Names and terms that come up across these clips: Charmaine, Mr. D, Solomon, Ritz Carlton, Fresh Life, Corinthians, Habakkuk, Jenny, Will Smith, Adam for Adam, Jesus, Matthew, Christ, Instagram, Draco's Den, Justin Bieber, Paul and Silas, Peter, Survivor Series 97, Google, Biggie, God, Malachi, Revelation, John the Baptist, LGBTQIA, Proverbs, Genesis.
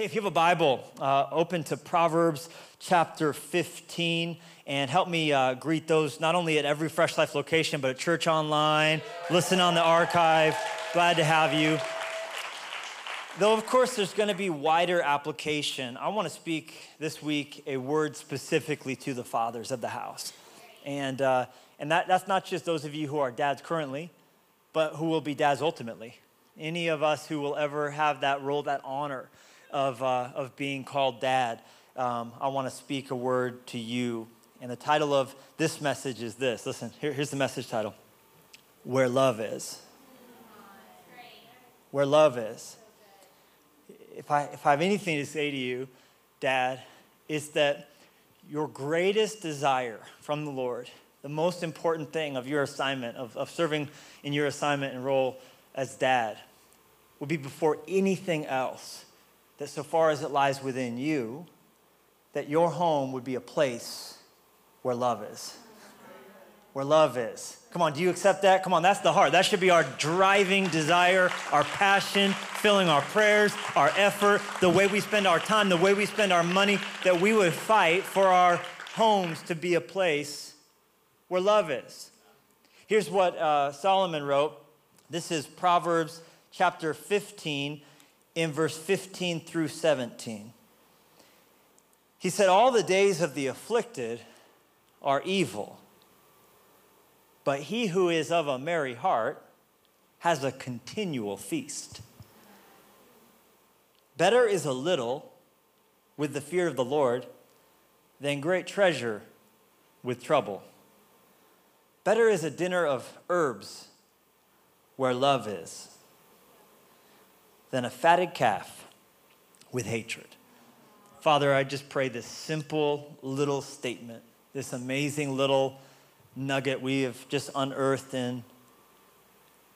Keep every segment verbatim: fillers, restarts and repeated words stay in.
Hey, if you have a Bible, uh, open to Proverbs chapter fifteen, and help me uh, greet those not only at every Fresh Life location, but at church online, listen on the archive. Glad to have you. Though, of course, there's going to be wider application. I want to speak this week a word specifically to the fathers of the house. And, uh, and that, that's not just those of you who are dads currently, but who will be dads ultimately. Any of us who will ever have that role, that honor of, uh, of being called dad, um, I want to speak a word to you. And the title of this message is this. Listen, here, here's the message title. Where Love Is. Where Love Is. If I, if I have anything to say to you, Dad, it's that your greatest desire from the Lord, the most important thing of your assignment, of, of serving in your assignment and role as dad, would be before anything else, that so far as it lies within you, that your home would be a place where love is. Where love is. Come on, do you accept that? Come on, that's the heart. That should be our driving desire, our passion, filling our prayers, our effort, the way we spend our time, the way we spend our money, that we would fight for our homes to be a place where love is. Here's what uh, Solomon wrote. This is Proverbs chapter fifteen, in verse fifteen through seventeen. He said, all the days of the afflicted are evil, but he who is of a merry heart has a continual feast. Better is a little with the fear of the Lord than great treasure with trouble. Better is a dinner of herbs where love is than a fatted calf with hatred. Father, I just pray this simple little statement, this amazing little nugget we have just unearthed in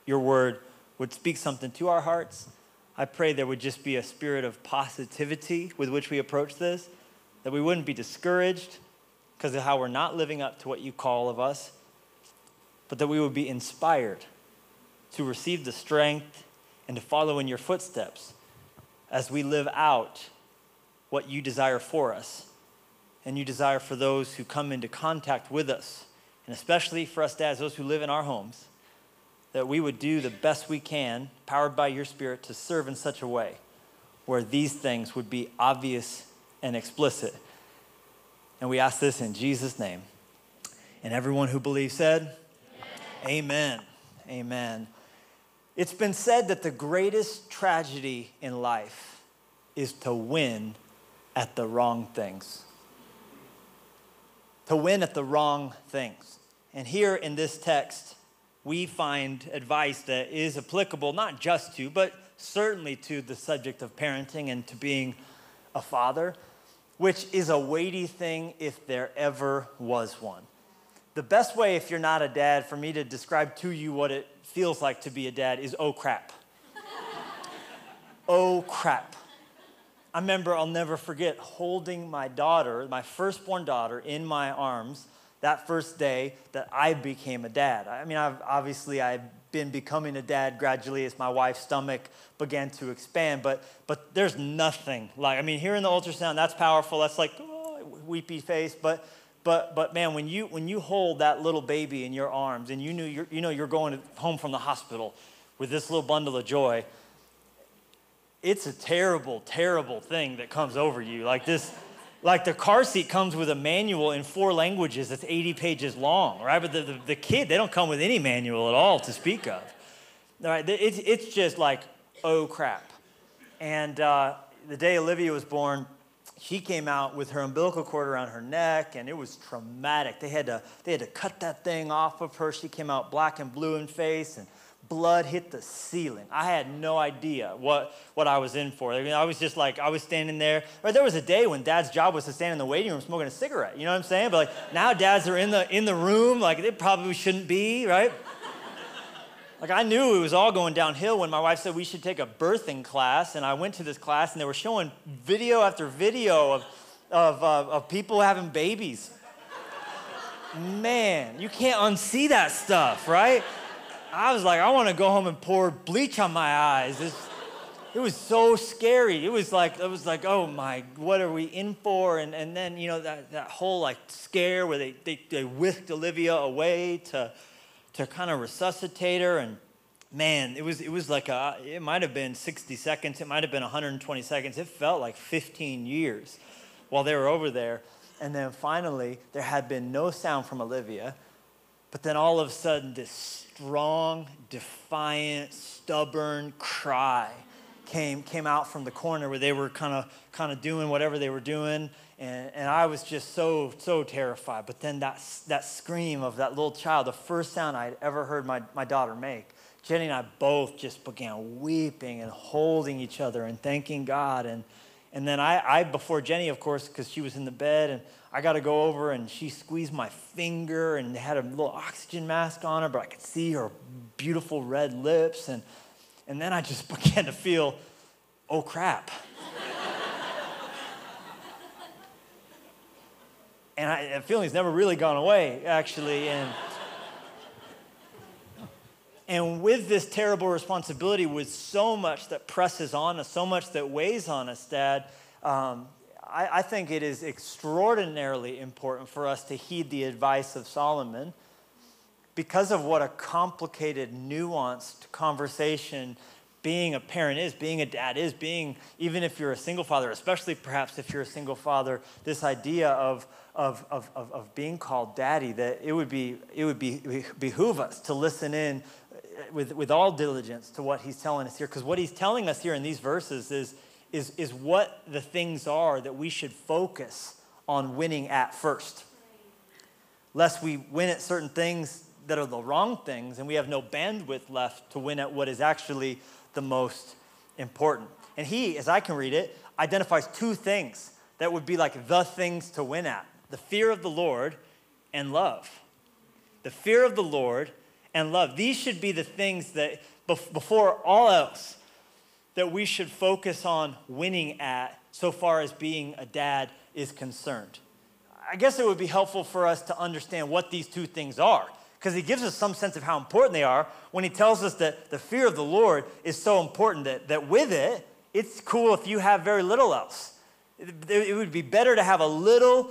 your word would speak something to our hearts. I pray there would just be a spirit of positivity with which we approach this, that we wouldn't be discouraged because of how we're not living up to what you call of us, but that we would be inspired to receive the strength and to follow in your footsteps as we live out what you desire for us and you desire for those who come into contact with us. And especially for us dads, those who live in our homes, that we would do the best we can, powered by your Spirit, to serve in such a way where these things would be obvious and explicit. And we ask this in Jesus' name. And everyone who believes said, amen. Amen. Amen. It's been said that the greatest tragedy in life is to win at the wrong things. To win at the wrong things. And here in this text, we find advice that is applicable not just to, but certainly to the subject of parenting and to being a father, which is a weighty thing if there ever was one. The best way, if you're not a dad, for me to describe to you what it feels like to be a dad is, oh crap. Oh crap. I remember, I'll never forget, holding my daughter, my firstborn daughter, in my arms that first day that I became a dad. I mean, I've, obviously, I've been becoming a dad gradually as my wife's stomach began to expand, but but there's nothing like, I mean, hearing the ultrasound, that's powerful. That's like, oh, weepy face, but but but man, when you when you hold that little baby in your arms and you knew you're, you know you're going home from the hospital with this little bundle of joy, it's a terrible, terrible thing that comes over you. Like this, like the car seat comes with a manual in four languages that's eighty pages long, right? But the, the, the kid, they don't come with any manual at all to speak of. All right, it's, it's just like, oh crap. And uh, the day Olivia was born, she came out with her umbilical cord around her neck, and it was traumatic. They had to, they had to cut that thing off of her. She came out black and blue in face, and blood hit the ceiling. I had no idea what, what I was in for. I mean, I was just like, I was standing there. Or there was a day when Dad's job was to stand in the waiting room smoking a cigarette. You know what I'm saying? But like now Dads are in the in the room like they probably shouldn't be, right? Like I knew it was all going downhill when my wife said we should take a birthing class, and I went to this class and they were showing video after video of of, uh, of people having babies. Man, you can't unsee that stuff, right? I was like, I want to go home and pour bleach on my eyes. It's, It was so scary. It was like, it was like, oh my, what are we in for? And and then, you know, that, that whole like scare where they, they, they whisked Olivia away to to kind of resuscitate her. And man, it was it was like a, it might have been sixty seconds, it might have been one hundred twenty seconds. It felt like fifteen years while they were over there. And then finally, there had been no sound from Olivia. But then all of a sudden, this strong, defiant, stubborn cry came came out from the corner where they were kind of kind of doing whatever they were doing, and and I was just so so terrified. But then that that scream of that little child, the first sound I'd ever heard my my daughter make, Jenny and I both just began weeping and holding each other and thanking God. And and then I I before Jenny, of course, because she was in the bed, and I got to go over, and she squeezed my finger, and had a little oxygen mask on her, but I could see her beautiful red lips. And And then I just began to feel, oh, crap. And I, that feeling's never really gone away, actually. And, and with this terrible responsibility, with so much that presses on us, so much that weighs on us, Dad, um, I, I think it is extraordinarily important for us to heed the advice of Solomon, because of what a complicated, nuanced conversation being a parent is, being a dad is, being, even if you're a single father, especially perhaps if you're a single father, this idea of of of of, of being called daddy, that it would be it would be behoove us to listen in with with all diligence to what he's telling us here, because what he's telling us here in these verses is is is what the things are that we should focus on winning at first, lest we win at certain things that are the wrong things, and we have no bandwidth left to win at what is actually the most important. And he, as I can read it, identifies two things that would be like the things to win at: the fear of the Lord and love. The fear of the Lord and love. These should be the things that, before all else, that we should focus on winning at so far as being a dad is concerned. I guess it would be helpful for us to understand what these two things are, because he gives us some sense of how important they are when he tells us that the fear of the Lord is so important that, that with it, it's cool if you have very little else. It, it would be better to have a little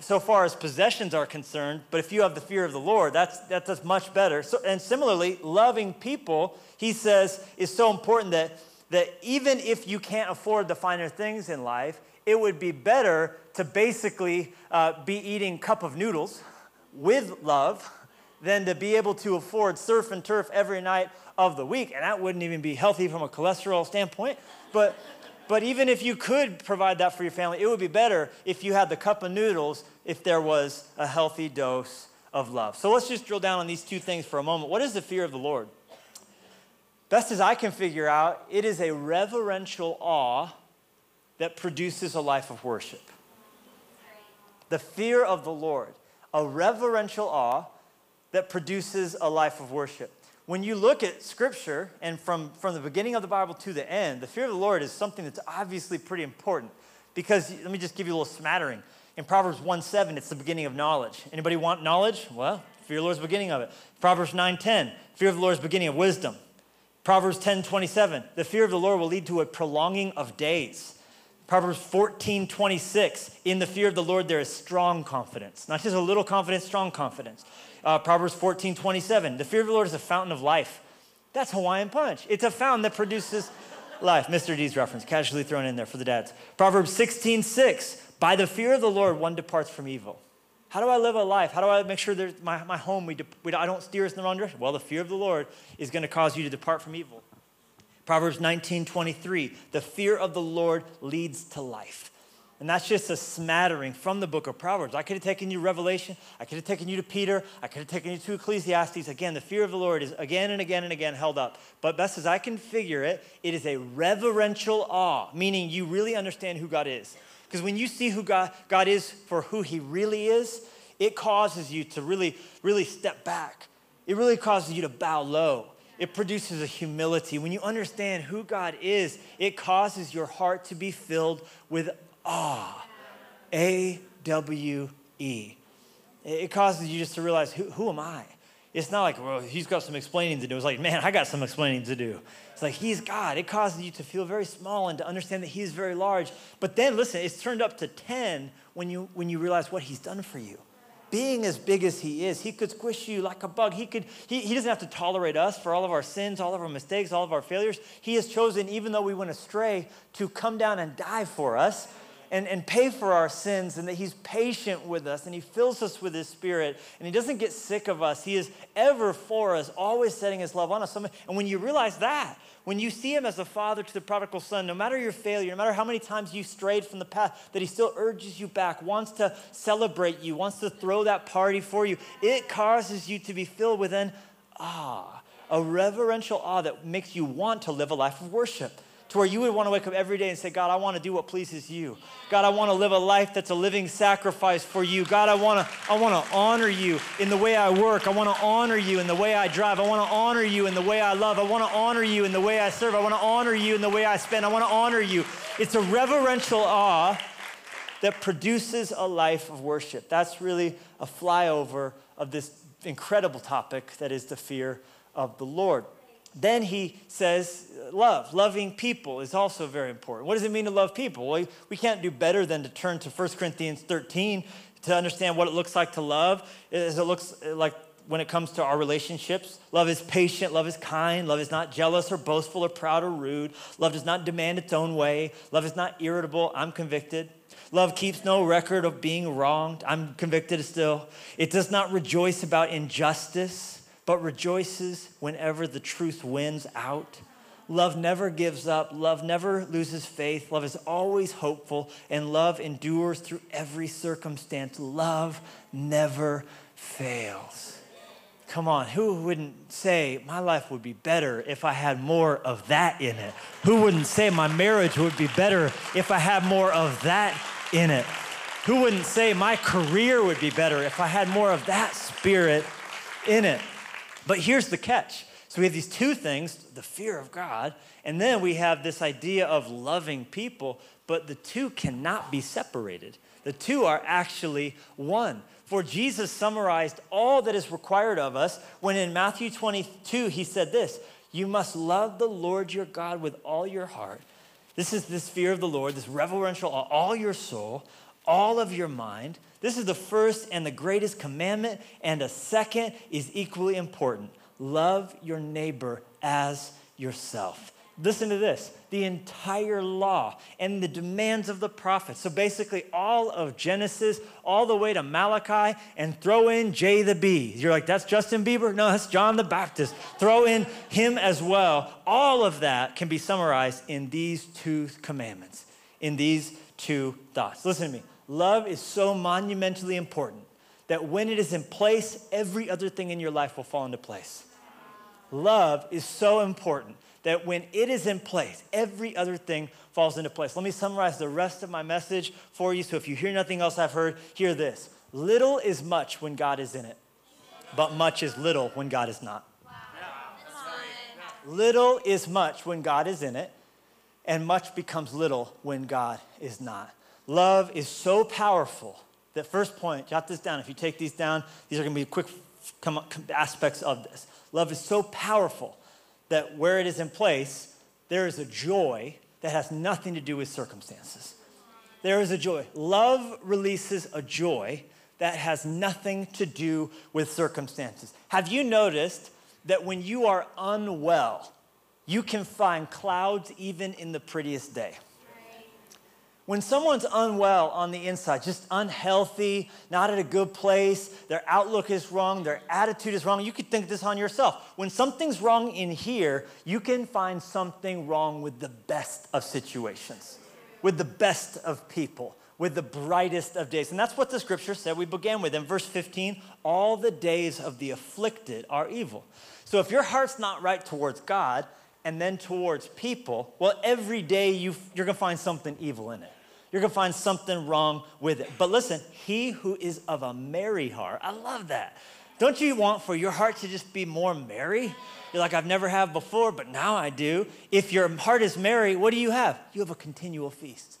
so far as possessions are concerned, but if you have the fear of the Lord, that's, that's, that's much better. So, and similarly, loving people, he says, is so important that, that even if you can't afford the finer things in life, it would be better to basically uh, be eating cup of noodles with love than to be able to afford surf and turf every night of the week. And that wouldn't even be healthy from a cholesterol standpoint. But, but even if you could provide that for your family, it would be better if you had the cup of noodles if there was a healthy dose of love. So let's just drill down on these two things for a moment. What is the fear of the Lord? Best as I can figure out, it is a reverential awe that produces a life of worship. The fear of the Lord, a reverential awe that produces a life of worship. When you look at Scripture, and from, from the beginning of the Bible to the end, the fear of the Lord is something that's obviously pretty important, because, let me just give you a little smattering. In Proverbs one seven, it's the beginning of knowledge. Anybody want knowledge? Well, fear of the Lord is the beginning of it. Proverbs nine ten, fear of the Lord is the beginning of wisdom. Proverbs ten twenty-seven, the fear of the Lord will lead to a prolonging of days. Proverbs fourteen twenty-six, in the fear of the Lord there is strong confidence. Not just a little confidence, strong confidence. Uh, Proverbs fourteen twenty-seven, the fear of the Lord is a fountain of life. That's Hawaiian Punch. It's a fountain that produces life. Mister D's reference, casually thrown in there for the dads. Proverbs sixteen six, by the fear of the Lord one departs from evil. How do I live a life? How do I make sure that my, my home, we de- we, I don't steer us in the wrong direction? Well, the fear of the Lord is going to cause you to depart from evil. Proverbs nineteen twenty-three, the fear of the Lord leads to life. And that's just a smattering from the book of Proverbs. I could have taken you to Revelation. I could have taken you to Peter. I could have taken you to Ecclesiastes. Again, the fear of the Lord is again and again and again held up. But best as I can figure it, it is a reverential awe, meaning you really understand who God is. Because when you see who God, God is for who he really is, it causes you to really, really step back. It really causes you to bow low. It produces a humility. When you understand who God is, it causes your heart to be filled with awe, A W E. It causes you just to realize, who, who am I? It's not like, well, he's got some explaining to do. It's like, man, I got some explaining to do. It's like, he's God. It causes you to feel very small and to understand that he's very large. But then, listen, it's turned up to ten when you, when you realize what he's done for you. Being as big as he is, he could squish you like a bug. He could. He, he doesn't have to tolerate us for all of our sins, all of our mistakes, all of our failures. He has chosen, even though we went astray, to come down and die for us and, and pay for our sins, and that he's patient with us, and he fills us with his spirit, and he doesn't get sick of us. He is ever for us, always setting his love on us. And when you realize that, when you see him as a father to the prodigal son, no matter your failure, no matter how many times you strayed from the path, that he still urges you back, wants to celebrate you, wants to throw that party for you, it causes you to be filled with an awe, a reverential awe that makes you want to live a life of worship, to where you would want to wake up every day and say, God, I want to do what pleases you. God, I want to live a life that's a living sacrifice for you. God, I want to, I want to honor you in the way I work. I want to honor you in the way I drive. I want to honor you in the way I love. I want to honor you in the way I serve. I want to honor you in the way I spend. I want to honor you. It's a reverential awe that produces a life of worship. That's really a flyover of this incredible topic that is the fear of the Lord. Then he says, love, loving people is also very important. What does it mean to love people? Well, we can't do better than to turn to First Corinthians thirteen to understand what it looks like to love, as it looks like when it comes to our relationships. Love is patient, love is kind, love is not jealous or boastful or proud or rude. Love does not demand its own way. Love is not irritable. I'm convicted. Love keeps no record of being wronged. I'm convicted still. It does not rejoice about injustice, but rejoices whenever the truth wins out. Love never gives up. Love never loses faith. Love is always hopeful, and love endures through every circumstance. Love never fails. Come on, who wouldn't say my life would be better if I had more of that in it? Who wouldn't say my marriage would be better if I had more of that in it? Who wouldn't say my career would be better if I had more of that spirit in it? But here's the catch. So we have these two things, the fear of God, and then we have this idea of loving people, but the two cannot be separated. The two are actually one. For Jesus summarized all that is required of us when in Matthew twenty-two, he said this, you must love the Lord your God with all your heart. This is this fear of the Lord, this reverential awe, all your soul, all of your mind. This is the first and the greatest commandment, and a second is equally important. Love your neighbor as yourself. Listen to this, the entire law and the demands of the prophets. So basically all of Genesis, all the way to Malachi, and throw in J the B. You're like, that's Justin Bieber? No, that's John the Baptist. Throw in him as well. All of that can be summarized in these two commandments, in these two thoughts. Listen to me. Love is so monumentally important that when it is in place, every other thing in your life will fall into place. Love is so important that when it is in place, every other thing falls into place. Let me summarize the rest of my message for you. So if you hear nothing else I've heard, hear this. Little is much when God is in it, but much is little when God is not. Wow. Little is much when God is in it, and much becomes little when God is not. Love is so powerful that, first point, jot this down. If you take these down, these are going to be quick aspects of this. Love is so powerful that where it is in place, there is a joy that has nothing to do with circumstances. There is a joy. Love releases a joy that has nothing to do with circumstances. Have you noticed that when you are unwell, you can find clouds even in the prettiest day? When someone's unwell on the inside, just unhealthy, not at a good place, their outlook is wrong, their attitude is wrong, you could think this on yourself. When something's wrong in here, you can find something wrong with the best of situations, with the best of people, with the brightest of days. And that's what the scripture said we began with in verse fifteen, all the days of the afflicted are evil. So if your heart's not right towards God, and then towards people, well, every day you're going to find something evil in it. You're going to find something wrong with it. But listen, he who is of a merry heart, I love that. Don't you want for your heart to just be more merry? You're like, I've never had before, but now I do. If your heart is merry, what do you have? You have a continual feast.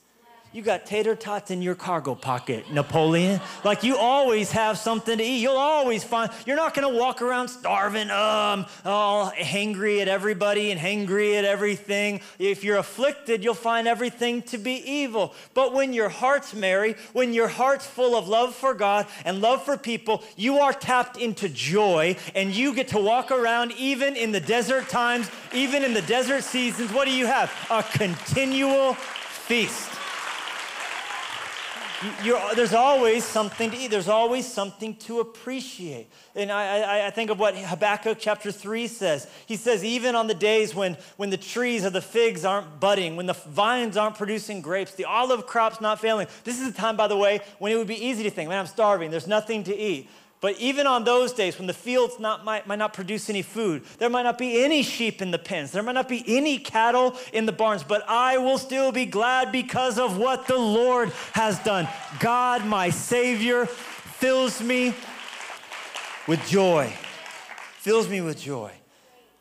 You got tater tots in your cargo pocket, Napoleon. Like, you always have something to eat. You'll always find, you're not going to walk around starving, um, all hangry at everybody and hangry at everything. If you're afflicted, you'll find everything to be evil. But when your heart's merry, when your heart's full of love for God and love for people, you are tapped into joy, and you get to walk around even in the desert times, even in the desert seasons. What do you have? A continual feast. You're, there's always something to eat. There's always something to appreciate. And I, I, I think of what Habakkuk chapter three says. He says, even on the days when, when the trees or the figs aren't budding, when the vines aren't producing grapes, the olive crop's not failing. This is a time, by the way, when it would be easy to think, man, I'm starving. There's nothing to eat. But even on those days when the fields not, might, might not produce any food, there might not be any sheep in the pens, there might not be any cattle in the barns, but I will still be glad because of what the Lord has done. God, my Savior, fills me with joy, fills me with joy.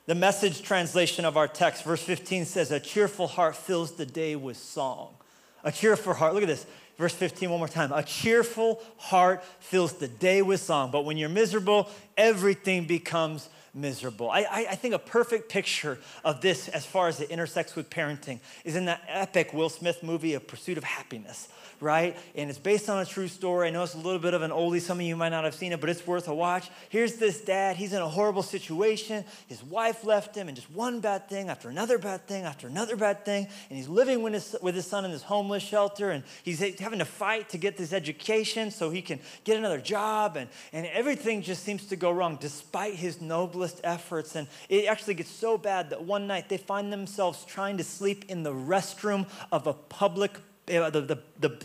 The Message translation of our text, verse fifteen says, a cheerful heart fills the day with song. A cheerful heart, look at this. Verse fifteen, one more time. A cheerful heart fills the day with song, but when you're miserable, everything becomes miserable. I, I, I think a perfect picture of this as far as it intersects with parenting is in that epic Will Smith movie, A Pursuit of Happiness, right? And it's based on a true story. I know it's a little bit of an oldie. Some of you might not have seen it, but it's worth a watch. Here's this dad. He's in a horrible situation. His wife left him, and just one bad thing after another bad thing after another bad thing. And he's living with his, with his son in this homeless shelter, and he's having to fight to get this education so he can get another job. And, and everything just seems to go wrong despite his noblest efforts. And it actually gets so bad that one night they find themselves trying to sleep in the restroom of a public The, the, the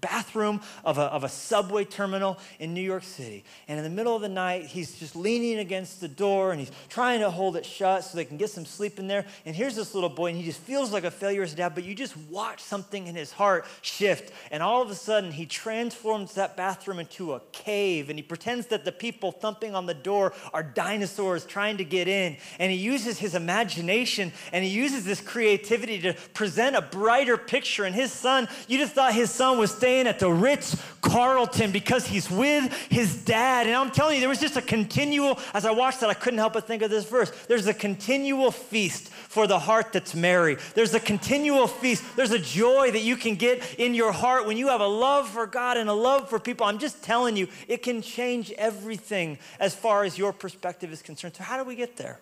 bathroom of a, of a subway terminal in New York City. And in the middle of the night, he's just leaning against the door, and he's trying to hold it shut so they can get some sleep in there. And here's this little boy, and he just feels like a failure as a dad, but you just watch something in his heart shift. And all of a sudden, he transforms that bathroom into a cave, and he pretends that the people thumping on the door are dinosaurs trying to get in. And he uses his imagination, and he uses this creativity to present a brighter picture. And his son, you just thought his son was staying at the Ritz Carlton because he's with his dad. And I'm telling you, there was just a continual, as I watched that, I couldn't help but think of this verse. There's a continual feast for the heart that's merry. There's a continual feast. There's a joy that you can get in your heart when you have a love for God and a love for people. I'm just telling you, it can change everything as far as your perspective is concerned. So how do we get there?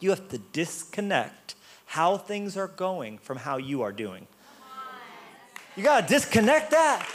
You have to disconnect how things are going from how you are doing. You got to disconnect that.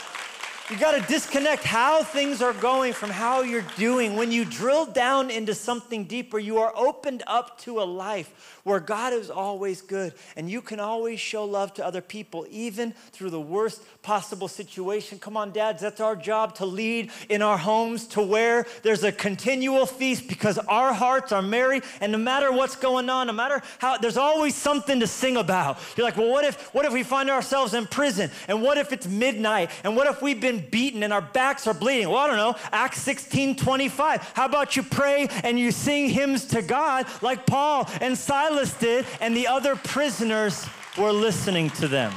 You got to disconnect how things are going from how you're doing. When you drill down into something deeper, you are opened up to a life where God is always good, and you can always show love to other people, even through the worst possible situation. Come on, dads, that's our job, to lead in our homes to where there's a continual feast because our hearts are merry, and no matter what's going on, no matter how, there's always something to sing about. You're like, well, what if, what if we find ourselves in prison, and what if it's midnight, and what if we've been beaten and our backs are bleeding? Well, I don't know, Acts sixteen twenty-five. How about you pray and you sing hymns to God like Paul and Silas did, and the other prisoners were listening to them.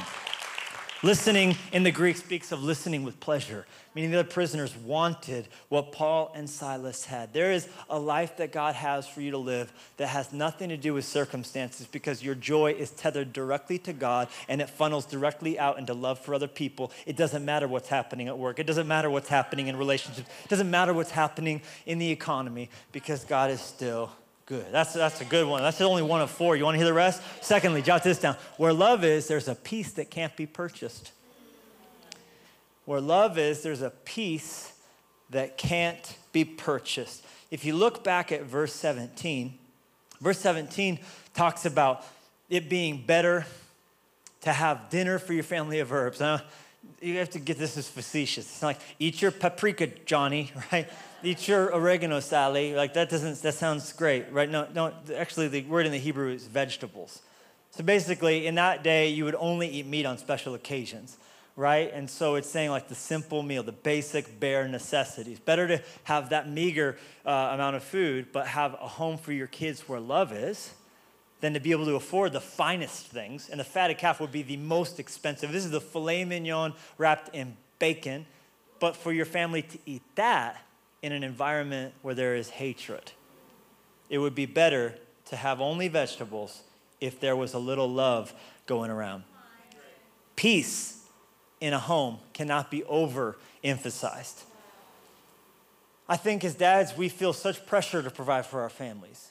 Listening in the Greek speaks of listening with pleasure, meaning the other prisoners wanted what Paul and Silas had. There is a life that God has for you to live that has nothing to do with circumstances, because your joy is tethered directly to God, and it funnels directly out into love for other people. It doesn't matter what's happening at work. It doesn't matter what's happening in relationships. It doesn't matter what's happening in the economy, because God is still good. That's, that's a good one. That's the only one of four. You want to hear the rest? Secondly, jot this down. Where love is, there's a peace that can't be purchased. Where love is, there's a peace that can't be purchased. If you look back at verse seventeen, verse seventeen talks about it being better to have dinner for your family of herbs. Now, you have to get this as facetious. It's not like, eat your paprika, Johnny, right? Eat your oregano, Sally. Like, that doesn't, that sounds great, right? No, no, actually the word in the Hebrew is vegetables. So basically in that day, you would only eat meat on special occasions, right? And so it's saying like the simple meal, the basic bare necessities. Better to have that meager uh, amount of food, but have a home for your kids where love is. than to be able to afford the finest things, and the fatted calf would be the most expensive. This is the filet mignon wrapped in bacon, but for your family to eat that in an environment where there is hatred, it would be better to have only vegetables if there was a little love going around. Peace in a home cannot be overemphasized. I think as dads, we feel such pressure to provide for our families.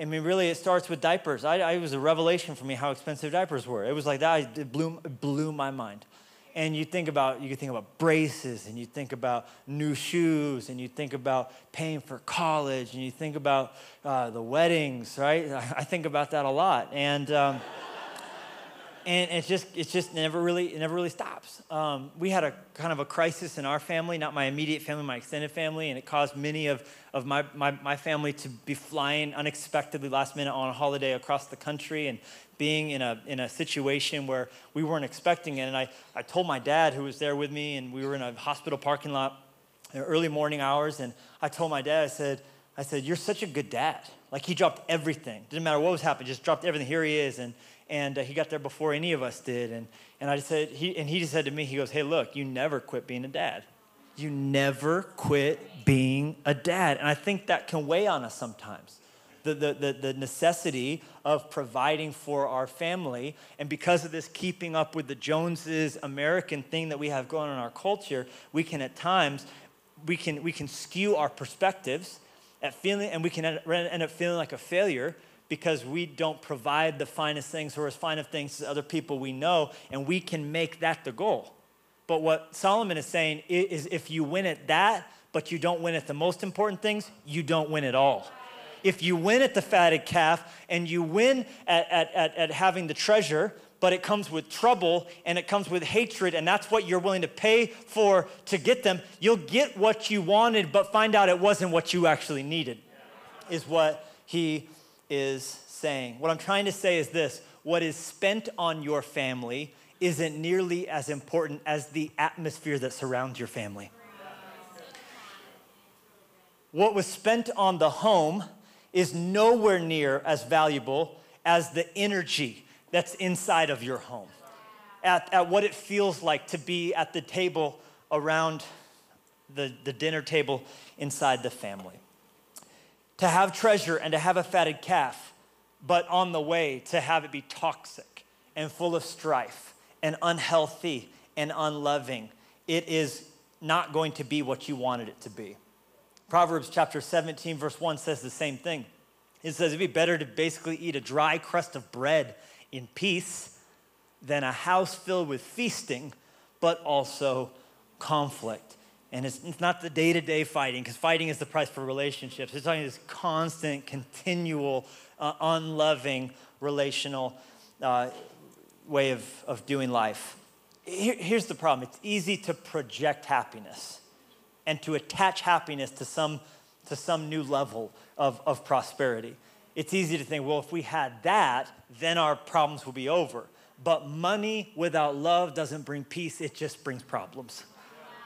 I mean, really, it starts with diapers. I, I, it was a revelation for me how expensive diapers were. It was like that. It blew, it blew my mind. And you think about, you think about braces, and you think about new shoes, and you think about paying for college, and you think about uh, the weddings, right? I think about that a lot, and um, and it's just it's just never really it never really stops. Um, we had a kind of a crisis in our family, not my immediate family, my extended family, and it caused many of of my my, my family to be flying unexpectedly last minute on a holiday across the country, and being in a in a situation where we weren't expecting it. And I, I told my dad, who was there with me, and we were in a hospital parking lot in early morning hours, and I told my dad, I said, I said, you're such a good dad. Like, he dropped everything. Didn't matter what was happening, just dropped everything. Here he is, and and uh, he got there before any of us did. And and I just said, he and he just said to me, he goes, hey, look, you never quit being a dad. You never quit being a dad. And I think that can weigh on us sometimes. The, the, the necessity of providing for our family. And because of this keeping up with the Joneses American thing that we have going on in our culture, we can at times, we can we can skew our perspectives at feeling, and we can end up feeling like a failure because we don't provide the finest things or as fine of things as other people we know, and we can make that the goal. But what Solomon is saying is if you win at that, but you don't win at the most important things, you don't win at all. If you win at the fatted calf and you win at, at, at, at having the treasure, but it comes with trouble and it comes with hatred, and that's what you're willing to pay for to get them, you'll get what you wanted, but find out it wasn't what you actually needed, is what he is saying. What I'm trying to say is this: what is spent on your family isn't nearly as important as the atmosphere that surrounds your family. What was spent on the home is nowhere near as valuable as the energy that's inside of your home, at, at what it feels like to be at the table around the, the dinner table inside the family. To have treasure and to have a fatted calf, but on the way to have it be toxic and full of strife and unhealthy and unloving, it is not going to be what you wanted it to be. Proverbs chapter seventeen, verse one says the same thing. It says it'd be better to basically eat a dry crust of bread in peace than a house filled with feasting, but also conflict. And it's, it's not the day-to-day fighting, because fighting is the price for relationships. It's talking this constant, continual, uh, unloving, relational uh, way of, of doing life. Here, here's the problem. It's easy to project happiness and to attach happiness to some to some new level of, of prosperity. It's easy to think, well, if we had that, then our problems will be over. But money without love doesn't bring peace, it just brings problems.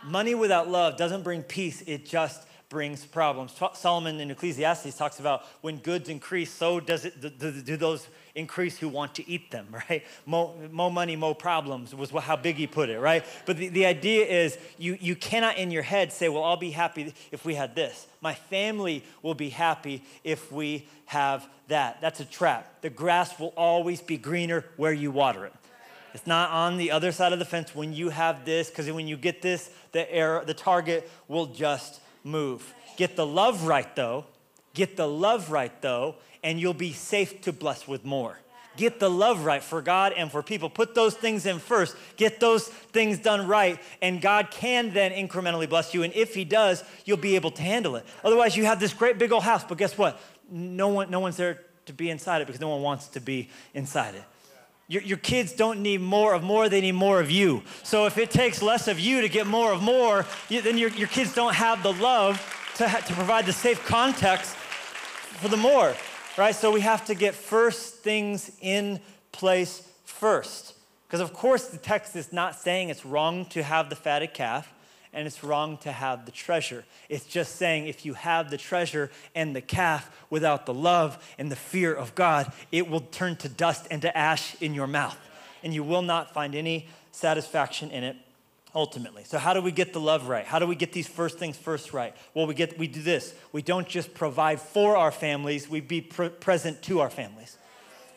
Money without love doesn't bring peace, it just brings problems. Solomon in Ecclesiastes talks about when goods increase, so does it do, do those increase who want to eat them, right? More, more money, more problems was how Biggie put it, right? But the, the idea is you, you cannot in your head say, well, I'll be happy if we had this. My family will be happy if we have that. That's a trap. The grass will always be greener where you water it. It's not on the other side of the fence when you have this, because when you get this, the air, the target will just move. Get the love right, though. Get the love right, though, and you'll be safe to bless with more. Get the love right for God and for people. Put those things in first. Get those things done right, and God can then incrementally bless you. And if he does, you'll be able to handle it. Otherwise, you have this great big old house, but guess what? No one, no one's there to be inside it because no one wants to be inside it. Your, your kids don't need more of more, they need more of you. So if it takes less of you to get more of more, you, then your, your kids don't have the love to, ha- to provide the safe context for the more, right? So we have to get first things in place first. Because of course the text is not saying it's wrong to have the fatted calf, and it's wrong to have the treasure. It's just saying if you have the treasure and the calf without the love and the fear of God, it will turn to dust and to ash in your mouth, and you will not find any satisfaction in it ultimately. So how do we get the love right? How do we get these first things first right? Well, we get we do this. We don't just provide for our families, we be pre- present to our families.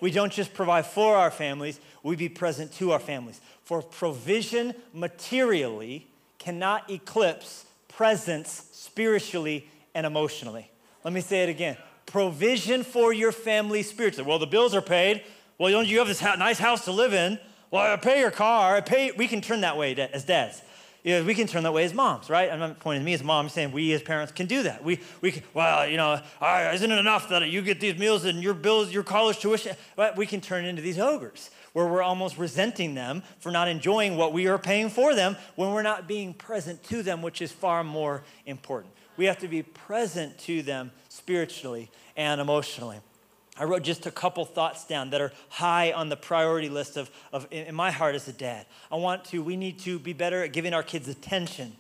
We don't just provide for our families, we be present to our families. For provision materially cannot eclipse presence spiritually and emotionally. Let me say it again. Provision for your family spiritually. Well, the bills are paid. Well, don't you have this nice house to live in? Well, I pay your car. I pay. We can turn that way as dads. You know, we can turn that way as moms, right? I'm not pointing to me as mom. I'm saying we as parents can do that. We, we can, well, you know, right, isn't it enough that you get these meals and your bills, your college tuition? But we can turn into these ogres where we're almost resenting them for not enjoying what we are paying for them when we're not being present to them, which is far more important. We have to be present to them spiritually and emotionally. I wrote just a couple thoughts down that are high on the priority list of, of in my heart as a dad. I want to, we need to be better at giving our kids attention,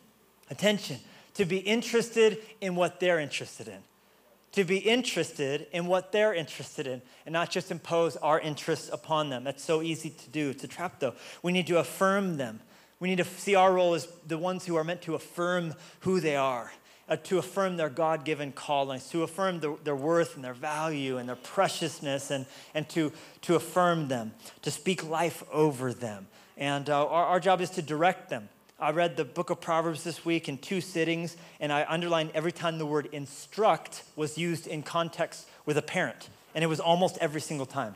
attention, to be interested in what they're interested in, to be interested in what they're interested in, and not just impose our interests upon them. That's so easy to do. It's a trap, though. We need to affirm them. We need to see our role as the ones who are meant to affirm who they are, to affirm their God-given callings, to affirm the, their worth and their value and their preciousness, and, and to, to affirm them, to speak life over them. And uh, our, our job is to direct them. I read the book of Proverbs this week in two sittings, and I underlined every time the word instruct was used in context with a parent, and it was almost every single time.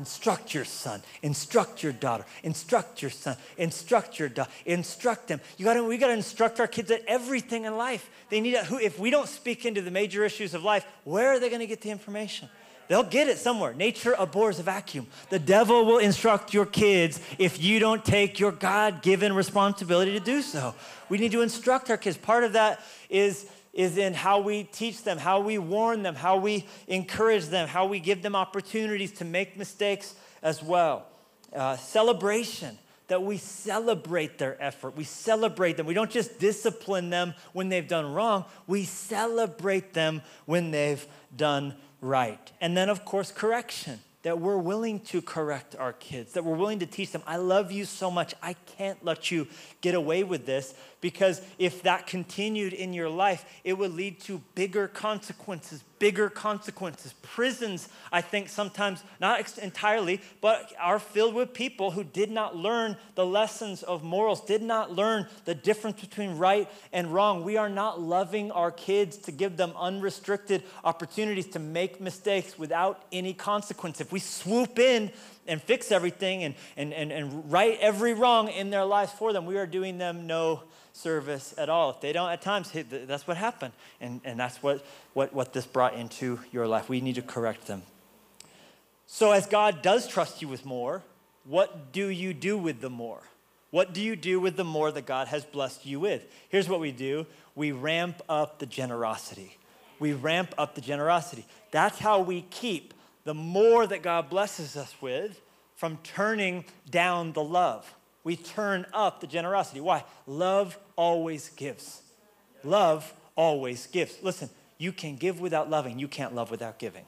Instruct your son, instruct your daughter, instruct your son, instruct your daughter, instruct them. You gotta, we gotta instruct our kids at everything in life. They need, a, who, if we don't speak into the major issues of life, where are they gonna get the information? They'll get it somewhere. Nature abhors a vacuum. The devil will instruct your kids if you don't take your God-given responsibility to do so. We need to instruct our kids. Part of that is is in how we teach them, how we warn them, how we encourage them, how we give them opportunities to make mistakes as well. Uh, celebration, that we celebrate their effort. We celebrate them. We don't just discipline them when they've done wrong. We celebrate them when they've done right. And then, of course, correction, that we're willing to correct our kids, that we're willing to teach them, I love you so much, I can't let you get away with this, because if that continued in your life, it would lead to bigger consequences, bigger consequences. Prisons, I think sometimes, not entirely, but are filled with people who did not learn the lessons of morals, did not learn the difference between right and wrong. We are not loving our kids to give them unrestricted opportunities to make mistakes without any consequence. If we swoop in and fix everything and, and, and, and right every wrong in their lives for them, we are doing them no service at all. If they don't, at times, hey, that's what happened. And, and that's what, what, what this brought into your life. We need to correct them. So as God does trust you with more, what do you do with the more? What do you do with the more that God has blessed you with? Here's what we do. We ramp up the generosity. We ramp up the generosity. That's how we keep the more that God blesses us with from turning down the love. We turn up the generosity. Why? Love always gives. Love always gives. Listen, you can give without loving. You can't love without giving.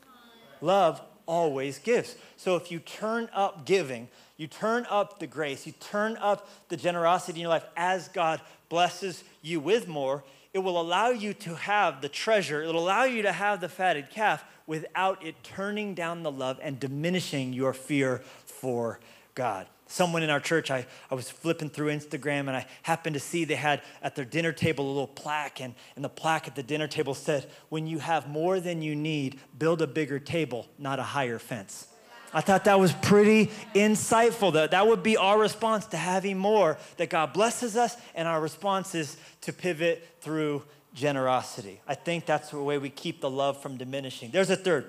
Love always gives. So if you turn up giving, you turn up the grace, you turn up the generosity in your life as God blesses you with more, it will allow you to have the treasure. It'll allow you to have the fatted calf without it turning down the love and diminishing your fear for God. Someone in our church, I, I was flipping through Instagram and I happened to see they had at their dinner table a little plaque, and, and the plaque at the dinner table said, when you have more than you need, build a bigger table, not a higher fence. I thought that was pretty insightful. That, that would be our response to having more, that God blesses us, and our response is to pivot through generosity. I think that's the way we keep the love from diminishing. There's a third.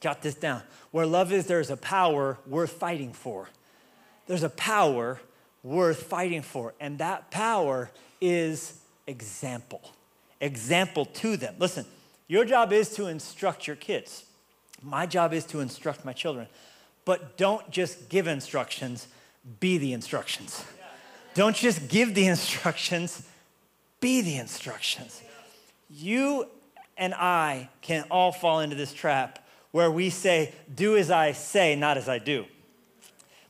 Jot this down. Where love is, there's a power worth fighting for. There's a power worth fighting for. And that power is example. Example to them. Listen, your job is to instruct your kids. My job is to instruct my children. But don't just give instructions. Be the instructions. Don't just give the instructions. be the instructions. You and I can all fall into this trap where we say, do as I say, not as I do.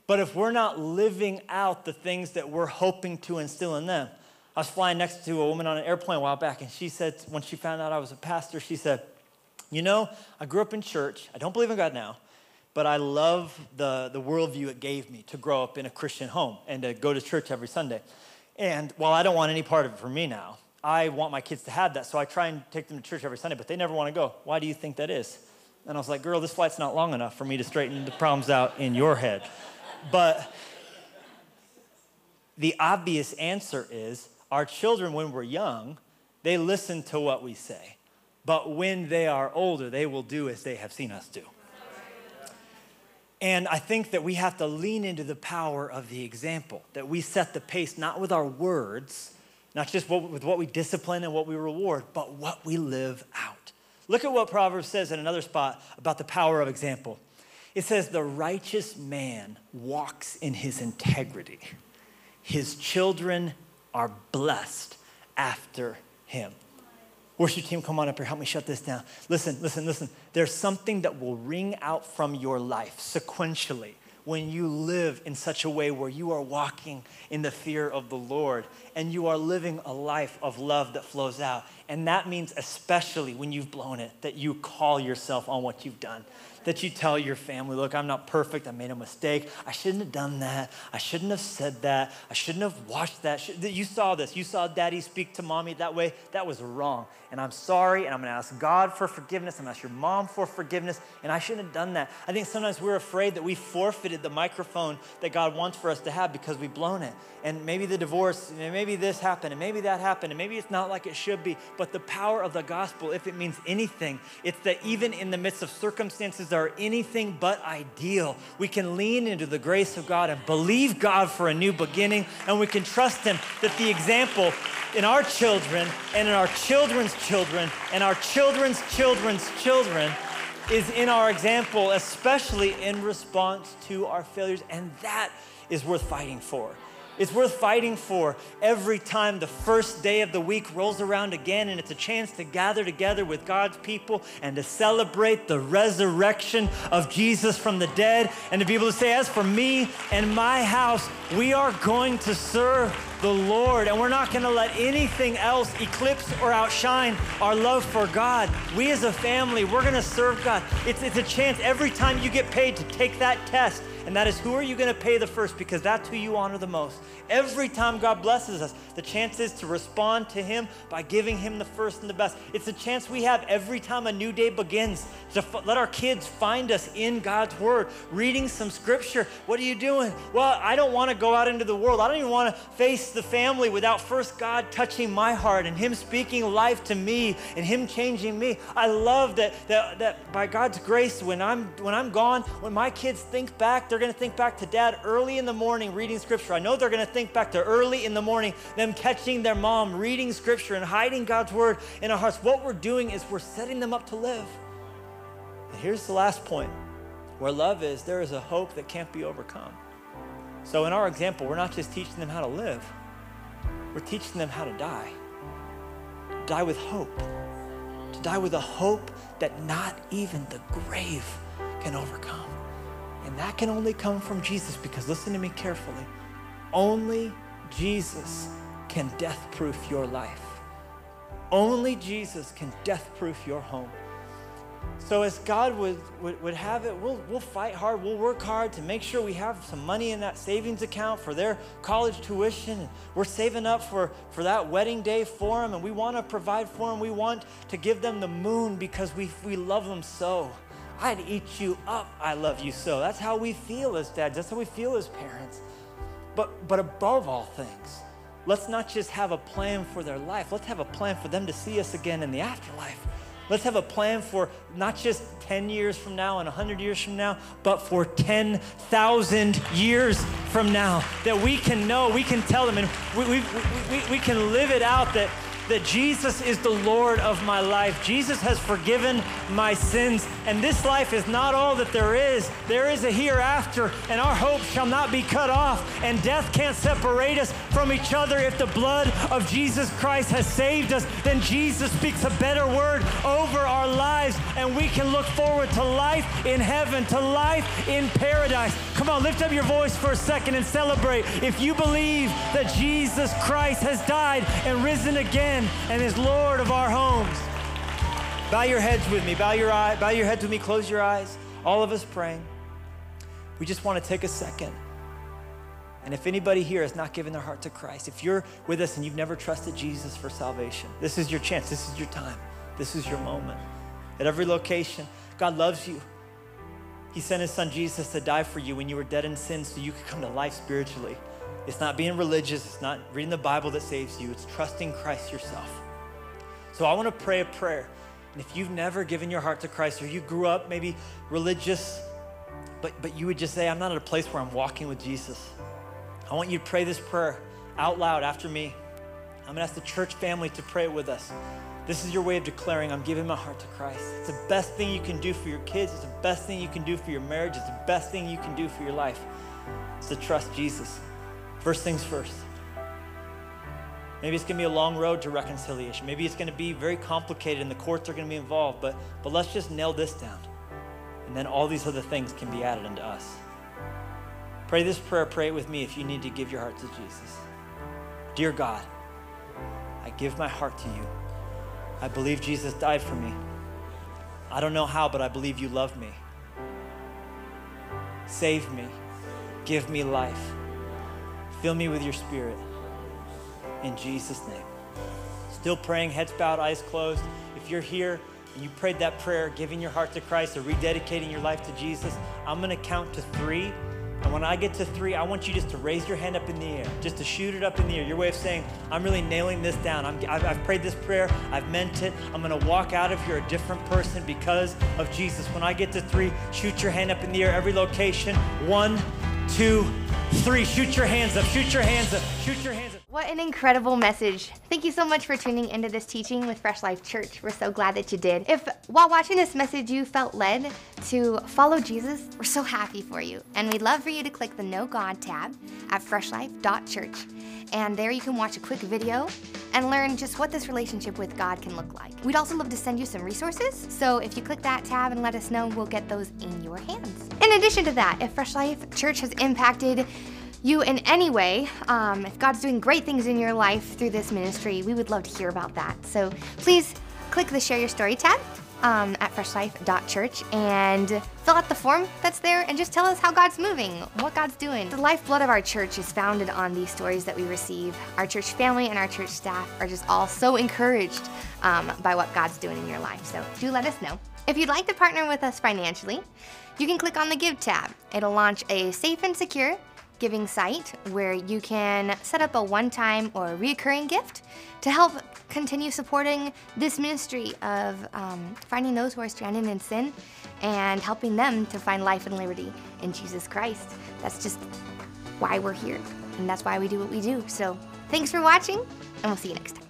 But if we're not living out the things that we're hoping to instill in them. I was flying next to a woman on an airplane a while back, and she said, when she found out I was a pastor, she said, you know, I grew up in church. I don't believe in God now, but I love the, the worldview it gave me to grow up in a Christian home and to go to church every Sunday. And while I don't want any part of it for me now, I want my kids to have that, so I try and take them to church every Sunday, but they never want to go. Why do you think that is? And I was like, girl, this flight's not long enough for me to straighten the problems out in your head. But the obvious answer is our children, when we're young, they listen to what we say. But when they are older, they will do as they have seen us do. And I think that we have to lean into the power of the example, that we set the pace not with our words, not just what, with what we discipline and what we reward, but what we live out. Look at what Proverbs says in another spot about the power of example. It says, the righteous man walks in his integrity. His children are blessed after him. Worship team, come on up here. Help me shut this down. Listen, listen, listen. There's something that will ring out from your life sequentially when you live in such a way where you are walking in the fear of the Lord and you are living a life of love that flows out. And that means especially when you've blown it, that you call yourself on what you've done, that you tell your family, look, I'm not perfect. I made a mistake. I shouldn't have done that. I shouldn't have said that. I shouldn't have watched that. You saw this. You saw daddy speak to mommy that way. That was wrong. And I'm sorry. And I'm going to ask God for forgiveness. I'm going to ask your mom for forgiveness. And I shouldn't have done that. I think sometimes we're afraid that we forfeited the microphone that God wants for us to have because we've blown it. And maybe the divorce, and maybe this happened, and maybe that happened, and maybe it's not like it should be. But the power of the gospel, if it means anything, it's that even in the midst of circumstances that are anything but ideal, we can lean into the grace of God and believe God for a new beginning, and we can trust him that the example in our children and in our children's children and our children's children's children is in our example, especially in response to our failures, and that is worth fighting for. It's worth fighting for every time the first day of the week rolls around again, and it's a chance to gather together with God's people and to celebrate the resurrection of Jesus from the dead, and to be able to say, as for me and my house, we are going to serve the Lord, and we're not going to let anything else eclipse or outshine our love for God. We as a family, we're going to serve God. It's, it's a chance every time you get paid to take that test. And that is, who are you going to pay the first? Because that's who you honor the most. Every time God blesses us, the chance is to respond to him by giving him the first and the best. It's a chance we have every time a new day begins to f- let our kids find us in God's word, reading some scripture. What are you doing? Well, I don't want to go out into the world. I don't even want to face the family without first God touching my heart and him speaking life to me and him changing me. I love that that, that by God's grace, when I'm, when I'm gone, when my kids think back, they're going to think back to dad early in the morning reading scripture. I know they're going to think back to early in the morning, them catching their mom reading scripture and hiding God's word in our hearts. What we're doing is we're setting them up to live. And here's the last point where love is, there is a hope that can't be overcome. So in our example, we're not just teaching them how to live. We're teaching them how to die. Die with hope. To die with a hope that not even the grave can overcome. And that can only come from Jesus, because listen to me carefully. Only Jesus can death-proof your life. Only Jesus can death-proof your home. So as God would, would, would have it, we'll, we'll fight hard, we'll work hard to make sure we have some money in that savings account for their college tuition. We're saving up for, for that wedding day for them, and we want to provide for them. We want to give them the moon because we, we love them so. I'd eat you up, I love you so. That's how we feel as dads. That's how we feel as parents. But, but above all things, let's not just have a plan for their life. Let's have a plan for them to see us again in the afterlife. Let's have a plan for not just ten years from now and one hundred years from now, but for ten thousand years from now, that we can know, we can tell them, and we, we, we, we can live it out that, that Jesus is the Lord of my life. Jesus has forgiven my sins. And this life is not all that there is. There is a hereafter, and our hope shall not be cut off, and death can't separate us from each other. If the blood of Jesus Christ has saved us, then Jesus speaks a better word over our lives, and we can look forward to life in heaven, to life in paradise. Come on, lift up your voice for a second and celebrate. If you believe that Jesus Christ has died and risen again and is Lord of our homes. Bow your heads with me, bow your eye, bow your heads with me, close your eyes, all of us praying. We just want to take a second. And if anybody here has not given their heart to Christ, if you're with us and you've never trusted Jesus for salvation, this is your chance, this is your time, this is your moment. At every location, God loves you. He sent his son Jesus to die for you when you were dead in sin so you could come to life spiritually. It's not being religious, it's not reading the Bible that saves you, it's trusting Christ yourself. So I want to pray a prayer. And if you've never given your heart to Christ, or you grew up maybe religious, but, but you would just say, I'm not at a place where I'm walking with Jesus. I want you to pray this prayer out loud after me. I'm gonna ask the church family to pray with us. This is your way of declaring, I'm giving my heart to Christ. It's the best thing you can do for your kids. It's the best thing you can do for your marriage. It's the best thing you can do for your life. It's to trust Jesus. First things first. Maybe it's gonna be a long road to reconciliation. Maybe it's gonna be very complicated and the courts are gonna be involved, but, but let's just nail this down. And then all these other things can be added unto us. Pray this prayer, pray it with me if you need to give your heart to Jesus. Dear God, I give my heart to you. I believe Jesus died for me. I don't know how, but I believe you love me. Save me, give me life. Fill me with your spirit. In Jesus' name. Still praying, heads bowed, eyes closed. If you're here and you prayed that prayer, giving your heart to Christ or rededicating your life to Jesus, I'm gonna count to three. And when I get to three, I want you just to raise your hand up in the air, just to shoot it up in the air. Your way of saying, I'm really nailing this down. I'm, I've, I've prayed this prayer, I've meant it. I'm gonna walk out of here a different person because of Jesus. When I get to three, shoot your hand up in the air, every location. One, two, three. Shoot your hands up, shoot your hands up, shoot your hands up. What an incredible message. Thank you so much for tuning into this teaching with Fresh Life Church. We're so glad that you did. If while watching this message you felt led to follow Jesus, we're so happy for you. And we'd love for you to click the Know God tab at fresh life dot church. And there you can watch a quick video and learn just what this relationship with God can look like. We'd also love to send you some resources. So if you click that tab and let us know, we'll get those in your hands. In addition to that, if Fresh Life Church has impacted you in any way, um, if God's doing great things in your life through this ministry, we would love to hear about that. So please click the Share Your Story tab um, at fresh life dot church and fill out the form that's there and just tell us how God's moving, what God's doing. The lifeblood of our church is founded on these stories that we receive. Our church family and our church staff are just all so encouraged um, by what God's doing in your life. So do let us know. If you'd like to partner with us financially, you can click on the Give tab. It'll launch a safe and secure giving site where you can set up a one-time or a recurring gift to help continue supporting this ministry of um, finding those who are stranded in sin and helping them to find life and liberty in Jesus Christ. That's just why we're here, and that's why we do what we do. So thanks for watching, and we'll see you next time.